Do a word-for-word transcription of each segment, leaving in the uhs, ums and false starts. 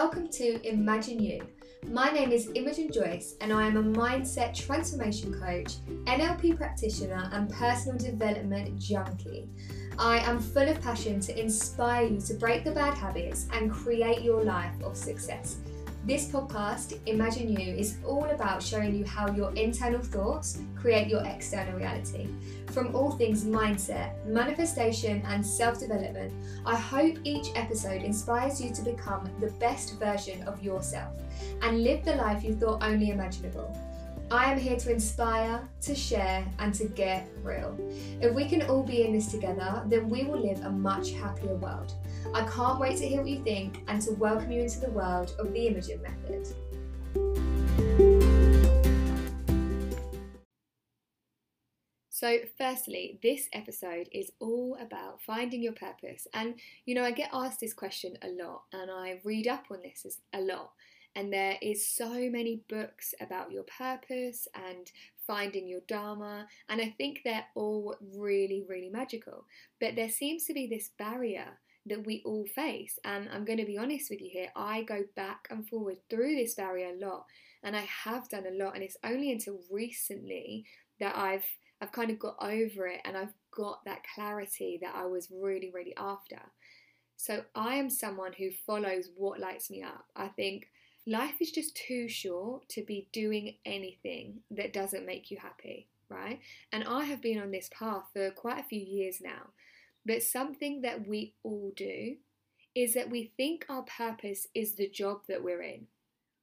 welcome to Imagine You. My name is Imogen Joyce and I am a mindset transformation coach, N L P practitioner and personal development junkie. I am full of passion to inspire you to break the bad habits and create your life of success. This podcast, Imagine You, is all about showing you how your internal thoughts create your external reality. From all things mindset, manifestation and self-development, I hope each episode inspires you to become the best version of yourself and live the life you thought only imaginable. I am here to inspire, to share and to get real. If we can all be in this together, then we will live a much happier world. I can't wait to hear what you think and to welcome you into the world of the Imaging Method. So firstly, this episode is all about finding your purpose. And you know, I get asked this question a lot and I read up on this a lot. And there is so many books about your purpose and finding your Dharma, and I think they're all really, really magical. But there seems to be this barrier that we all face, and I'm going to be honest with you here, I go back and forward through this barrier a lot, and I have done a lot, and it's only until recently that I've I've kind of got over it and I've got that clarity that I was really, really after. So I am someone who follows what lights me up. I think life is just too short to be doing anything that doesn't make you happy, right? And I have been on this path for quite a few years now. But something that we all do is that we think our purpose is the job that we're in,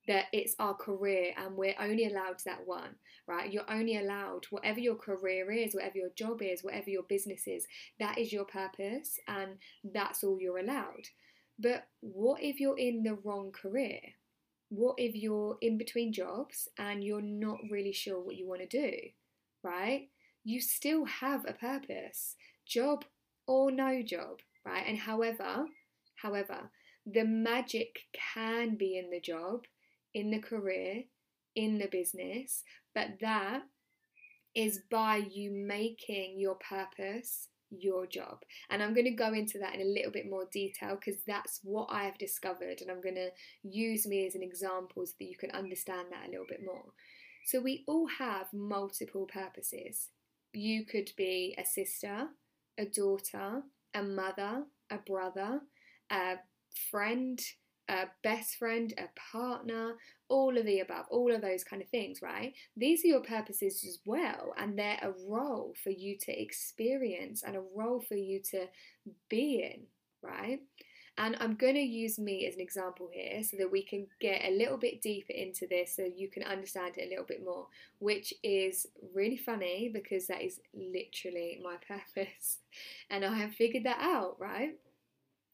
that it's our career and we're only allowed that one, right? You're only allowed whatever your career is, whatever your job is, whatever your business is, that is your purpose and that's all you're allowed. But what if you're in the wrong career? What if you're in between jobs and you're not really sure what you want to do, right? You still have a purpose, job or no job, right? And however, however, the magic can be in the job, in the career, in the business, but that is by you making your purpose your job. And I'm going to go into that in a little bit more detail because that's what I have discovered, and I'm going to use me as an example so that you can understand that a little bit more. So we all have multiple purposes. You could be a sister, a daughter, a mother, a brother, a friend, a best friend, a partner, all of the above, all of those kind of things, right? These are your purposes as well, and they're a role for you to experience and a role for you to be in, right? And I'm going to use me as an example here so that we can get a little bit deeper into this so you can understand it a little bit more, which is really funny because that is literally my purpose and I have figured that out, right?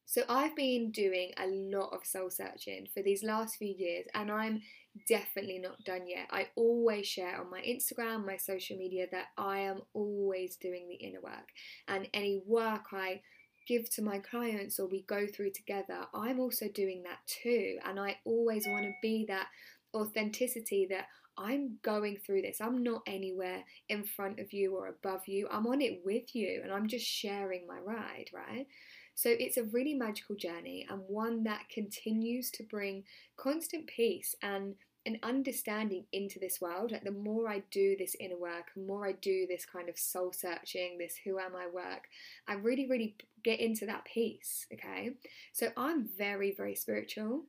So I've been doing a lot of soul searching for these last few years and I'm definitely not done yet. I always share on my Instagram, my social media, that I am always doing the inner work, and any work I give to my clients or we go through together, I'm also doing that too, and I always want to be that authenticity that I'm going through this. I'm not anywhere in front of you or above you. I'm on it with you and I'm just sharing my ride, right? So it's a really magical journey and one that continues to bring constant peace and an understanding into this world. Like the more I do this inner work, the more I do this kind of soul searching, this who am I work, I really, really get into that peace, okay? So I'm very, very spiritual.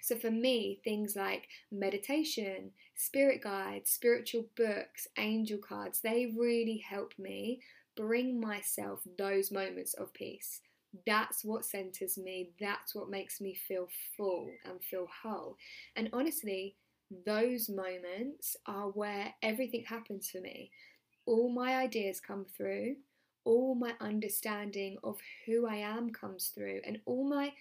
So for me, things like meditation, spirit guides, spiritual books, angel cards, they really help me bring myself those moments of peace. That's what centers me, that's what makes me feel full and feel whole. And honestly, those moments are where everything happens for me. All my ideas come through, all my understanding of who I am comes through, and all my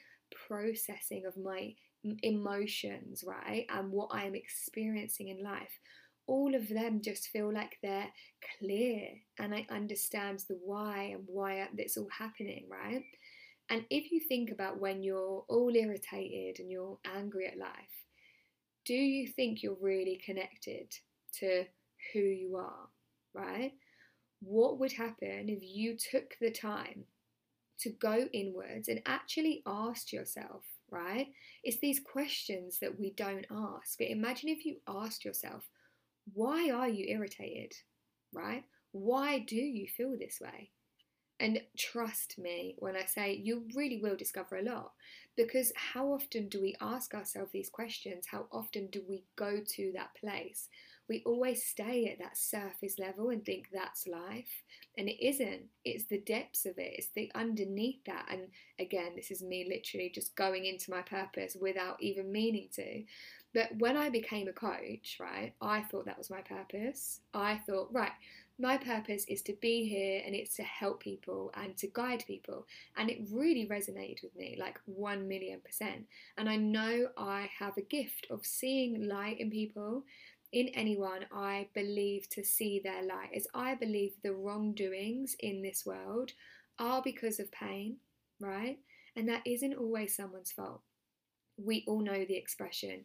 processing of my emotions, right, and what I am experiencing in life. All of them just feel like they're clear and I understand the why and why it's all happening, right? And if you think about when you're all irritated and you're angry at life, do you think you're really connected to who you are, right? What would happen if you took the time to go inwards and actually asked yourself, right? It's these questions that we don't ask. But imagine if you asked yourself, why are you irritated, right? Why do you feel this way? And trust me when I say you really will discover a lot, because how often do we ask ourselves these questions? How often do we go to that place? We always stay at that surface level and think that's life, and it isn't. It's the depths of it. It's the underneath that. And again, this is me literally just going into my purpose without even meaning to. But when I became a coach, right, I thought that was my purpose. I thought, right, my purpose is to be here and it's to help people and to guide people. And it really resonated with me, like one million percent. And I know I have a gift of seeing light in people, in anyone. I believe to see their light, as I believe the wrongdoings in this world are because of pain, right? And that isn't always someone's fault. We all know the expression,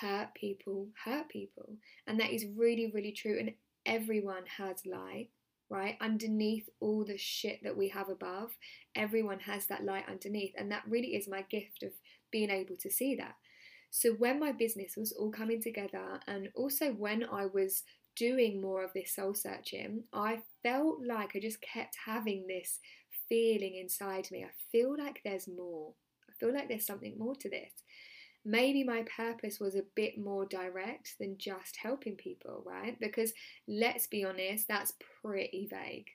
hurt people, hurt people. And that is really, really true. And everyone has light, right? Underneath all the shit that we have above, everyone has that light underneath. And that really is my gift of being able to see that. So when my business was all coming together, and also when I was doing more of this soul searching, I felt like I just kept having this feeling inside me. I feel like there's more. I feel like there's something more to this. Maybe my purpose was a bit more direct than just helping people, right? Because let's be honest, that's pretty vague.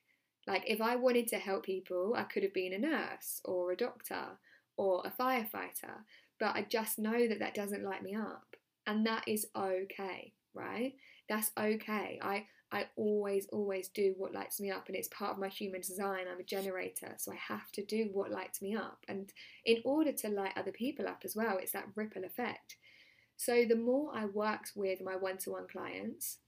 Like if I wanted to help people, I could have been a nurse or a doctor or a firefighter, but I just know that that doesn't light me up. And that is okay, right? That's okay. I, I always, always do what lights me up, and it's part of my human design. I'm a generator, so I have to do what lights me up. And in order to light other people up as well, it's that ripple effect. So the more I worked with my one-to-one clients,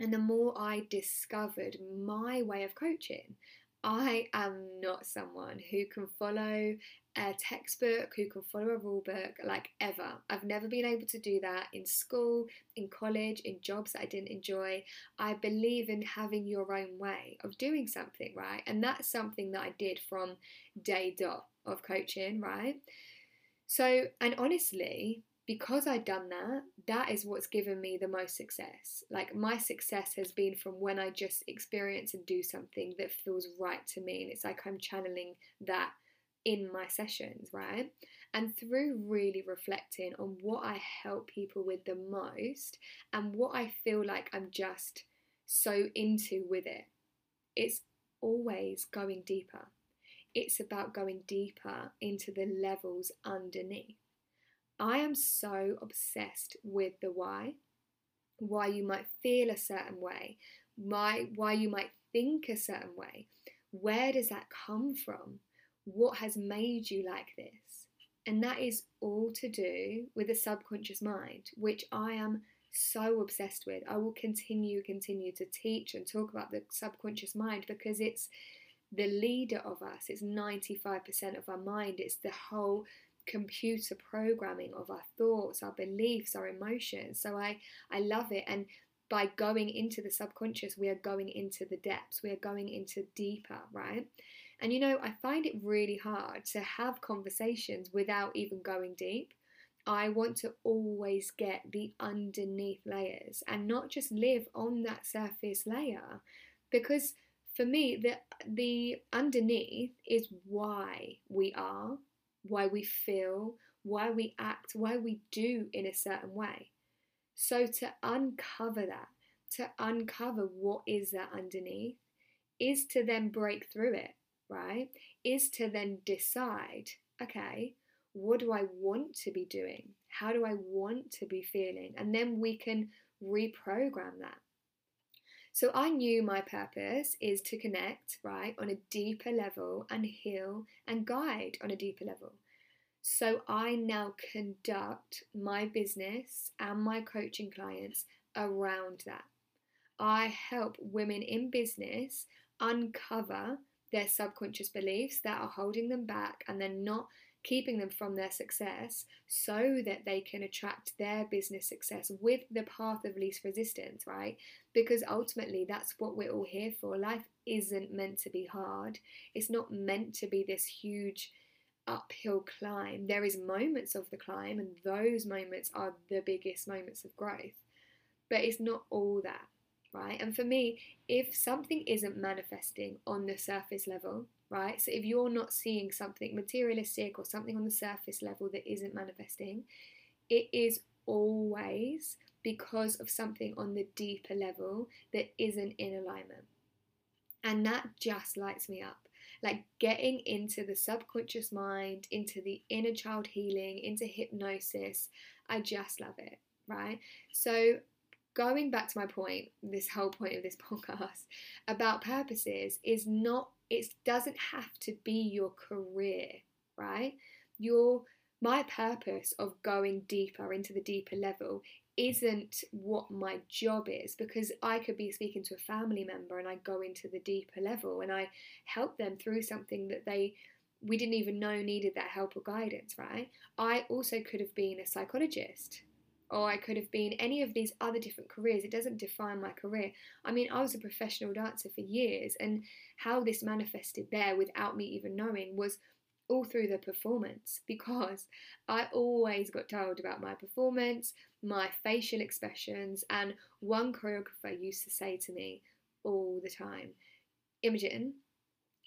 and the more I discovered my way of coaching, I am not someone who can follow a textbook, who can follow a rule book, like ever. I've never been able to do that in school, in college, in jobs that I didn't enjoy. I believe in having your own way of doing something, right? And that's something that I did from day dot of coaching, right? So, and honestly, because I'd done that, that is what's given me the most success. Like my success has been from when I just experience and do something that feels right to me. And it's like I'm channeling that in my sessions, right? And through really reflecting on what I help people with the most and what I feel like I'm just so into with it, it's always going deeper. It's about going deeper into the levels underneath. I am so obsessed with the why, why you might feel a certain way, why, why you might think a certain way. Where does that come from? What has made you like this? And that is all to do with the subconscious mind, which I am so obsessed with. I will continue, continue to teach and talk about the subconscious mind because it's the leader of us. It's ninety-five percent of our mind. It's the whole computer programming of our thoughts, our beliefs, our emotions. So I, I love it. And by going into the subconscious, we are going into the depths. We are going into deeper, right? And you know, I find it really hard to have conversations without even going deep. I want to always get the underneath layers and not just live on that surface layer, because for me, the, the underneath is why we are, why we feel, why we act, why we do in a certain way. So to uncover that, to uncover what is that underneath, is to then break through it, right? Is to then decide, okay, what do I want to be doing? How do I want to be feeling? And then we can reprogram that. So I knew my purpose is to connect, right, on a deeper level and heal and guide on a deeper level. So I now conduct my business and my coaching clients around that. I help women in business uncover their subconscious beliefs that are holding them back and they're not keeping them from their success, so that they can attract their business success with the path of least resistance, right? Because ultimately that's what we're all here for. Life isn't meant to be hard. It's not meant to be this huge uphill climb. There is moments of the climb, and those moments are the biggest moments of growth. But it's not all that, right? And for me, if something isn't manifesting on the surface level, right? So if you're not seeing something materialistic or something on the surface level that isn't manifesting, it is always because of something on the deeper level that isn't in alignment. And that just lights me up. Like getting into the subconscious mind, into the inner child healing, into hypnosis, I just love it, right? So going back to my point, this whole point of this podcast about purposes is not, it doesn't have to be your career, right? Your, my purpose of going deeper into the deeper level isn't what my job is, because I could be speaking to a family member and I go into the deeper level and I help them through something that they we didn't even know needed that help or guidance, right? I also could have been a psychologist, or I could have been any of these other different careers. It doesn't define my career. I mean, I was a professional dancer for years, and how this manifested there without me even knowing was all through the performance, because I always got told about my performance, my facial expressions, and one choreographer used to say to me all the time, Imogen,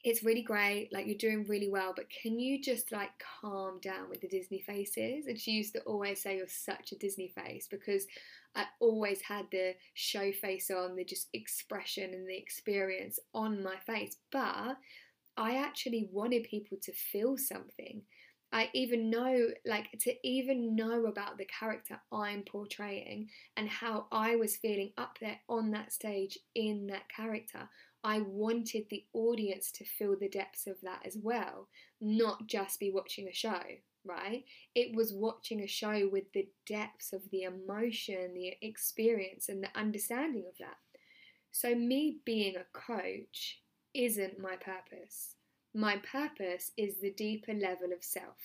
it's really great, like you're doing really well, but can you just like calm down with the Disney faces? And she used to always say, you're such a Disney face, because I always had the show face on, the just expression and the experience on my face. But I actually wanted people to feel something. I even know, like, to even know about the character I'm portraying and how I was feeling up there on that stage in that character. I wanted the audience to feel the depths of that as well, not just be watching a show, right? It was watching a show with the depths of the emotion, the experience, and the understanding of that. So me being a coach isn't my purpose. My purpose is the deeper level of self,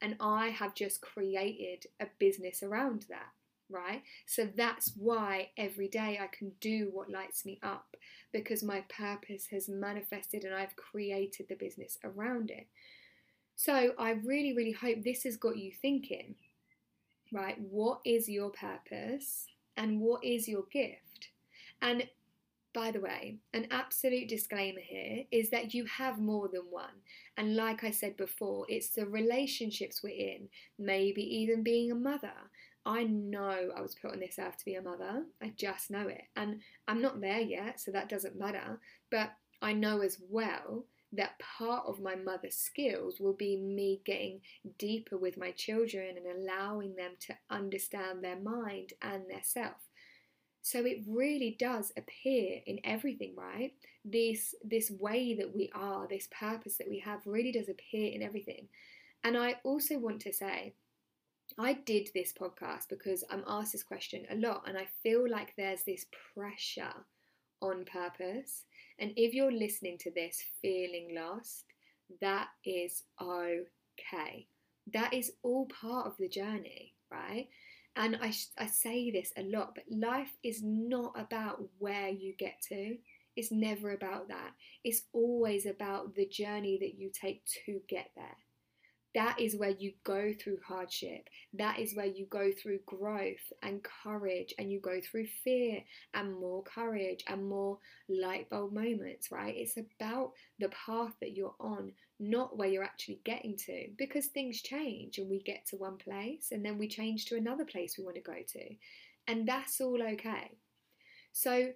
and I have just created a business around that, right? So that's why every day I can do what lights me up, because my purpose has manifested and I've created the business around it. So I really, really hope this has got you thinking, right? What is your purpose and what is your gift? And by the way, an absolute disclaimer here is that you have more than one. And like I said before, it's the relationships we're in, maybe even being a mother. I know I was put on this earth to be a mother. I just know it. And I'm not there yet, so that doesn't matter. But I know as well that part of my mother's skills will be me getting deeper with my children and allowing them to understand their mind and their self. So it really does appear in everything, right? This this way that we are, this purpose that we have really does appear in everything. And I also want to say, I did this podcast because I'm asked this question a lot, and I feel like there's this pressure on purpose. And if you're listening to this feeling lost, that is okay. That is all part of the journey, right? And I, I say this a lot, but life is not about where you get to. It's never about that. It's always about the journey that you take to get there. That is where you go through hardship. That is where you go through growth and courage, and you go through fear and more courage and more light bulb moments, right? It's about the path that you're on, not where you're actually getting to, because things change and we get to one place and then we change to another place we want to go to. And that's all okay. So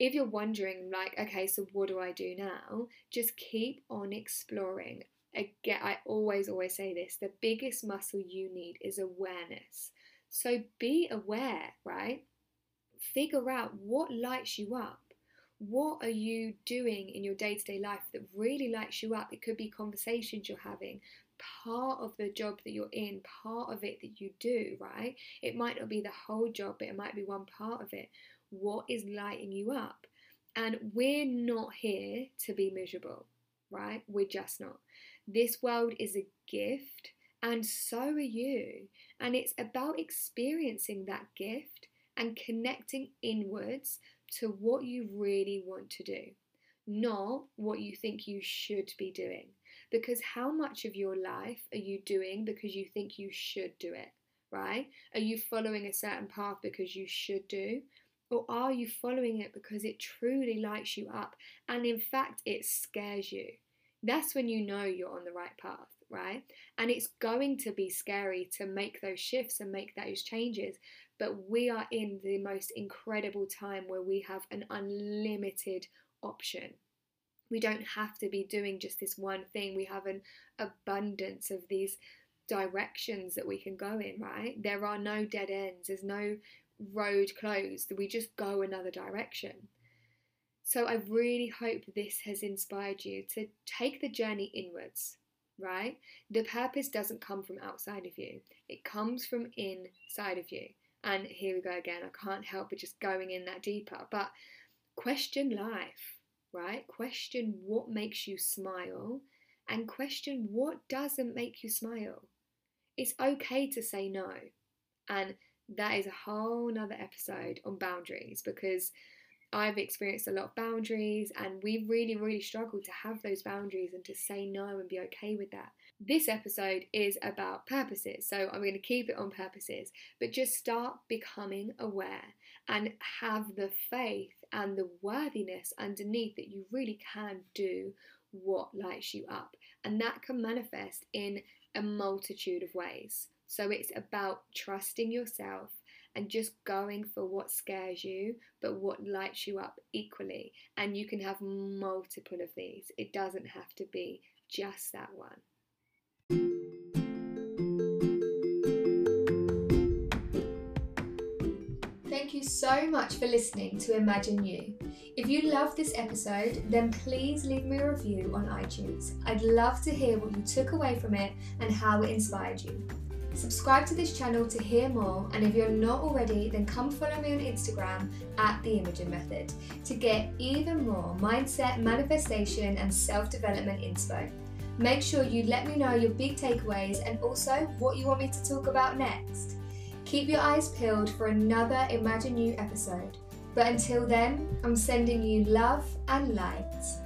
if you're wondering like, okay, so what do I do now? Just keep on exploring. Again, I always, always say this, the biggest muscle you need is awareness. So be aware, right? Figure out what lights you up. What are you doing in your day-to-day life that really lights you up? It could be conversations you're having, part of the job that you're in, part of it that you do, right? It might not be the whole job, but it might be one part of it. What is lighting you up? And we're not here to be miserable, right? We're just not. This world is a gift, and so are you. And it's about experiencing that gift and connecting inwards to what you really want to do, not what you think you should be doing. Because how much of your life are you doing because you think you should do it, right? Are you following a certain path because you should do? Or are you following it because it truly lights you up and in fact it scares you? That's when you know you're on the right path, right? And it's going to be scary to make those shifts and make those changes. But we are in the most incredible time where we have an unlimited option. We don't have to be doing just this one thing. We have an abundance of these directions that we can go in, right? There are no dead ends. There's no road closed. We just go another direction. So I really hope this has inspired you to take the journey inwards, right? The purpose doesn't come from outside of you. It comes from inside of you. And here we go again. I can't help but just going in that deeper. But question life, right? Question what makes you smile and question what doesn't make you smile. It's okay to say no. And that is a whole nother episode on boundaries, because I've experienced a lot of boundaries and we really, really struggle to have those boundaries and to say no and be okay with that. This episode is about purposes, so I'm going to keep it on purposes, but just start becoming aware and have the faith and the worthiness underneath that you really can do what lights you up. And that can manifest in a multitude of ways. So it's about trusting yourself and just going for what scares you, but what lights you up equally. And you can have multiple of these. It doesn't have to be just that one. Thank you so much for listening to Imagine You. If you love this episode, then please leave me a review on iTunes. I'd love to hear what you took away from it and how it inspired you. Subscribe to this channel to hear more, and if you're not already, then come follow me on Instagram at The Imaging Method to get even more mindset, manifestation and self-development inspo. Make sure you let me know your big takeaways and also what you want me to talk about next. Keep your eyes peeled for another Imagine You episode. But until then, I'm sending you love and light.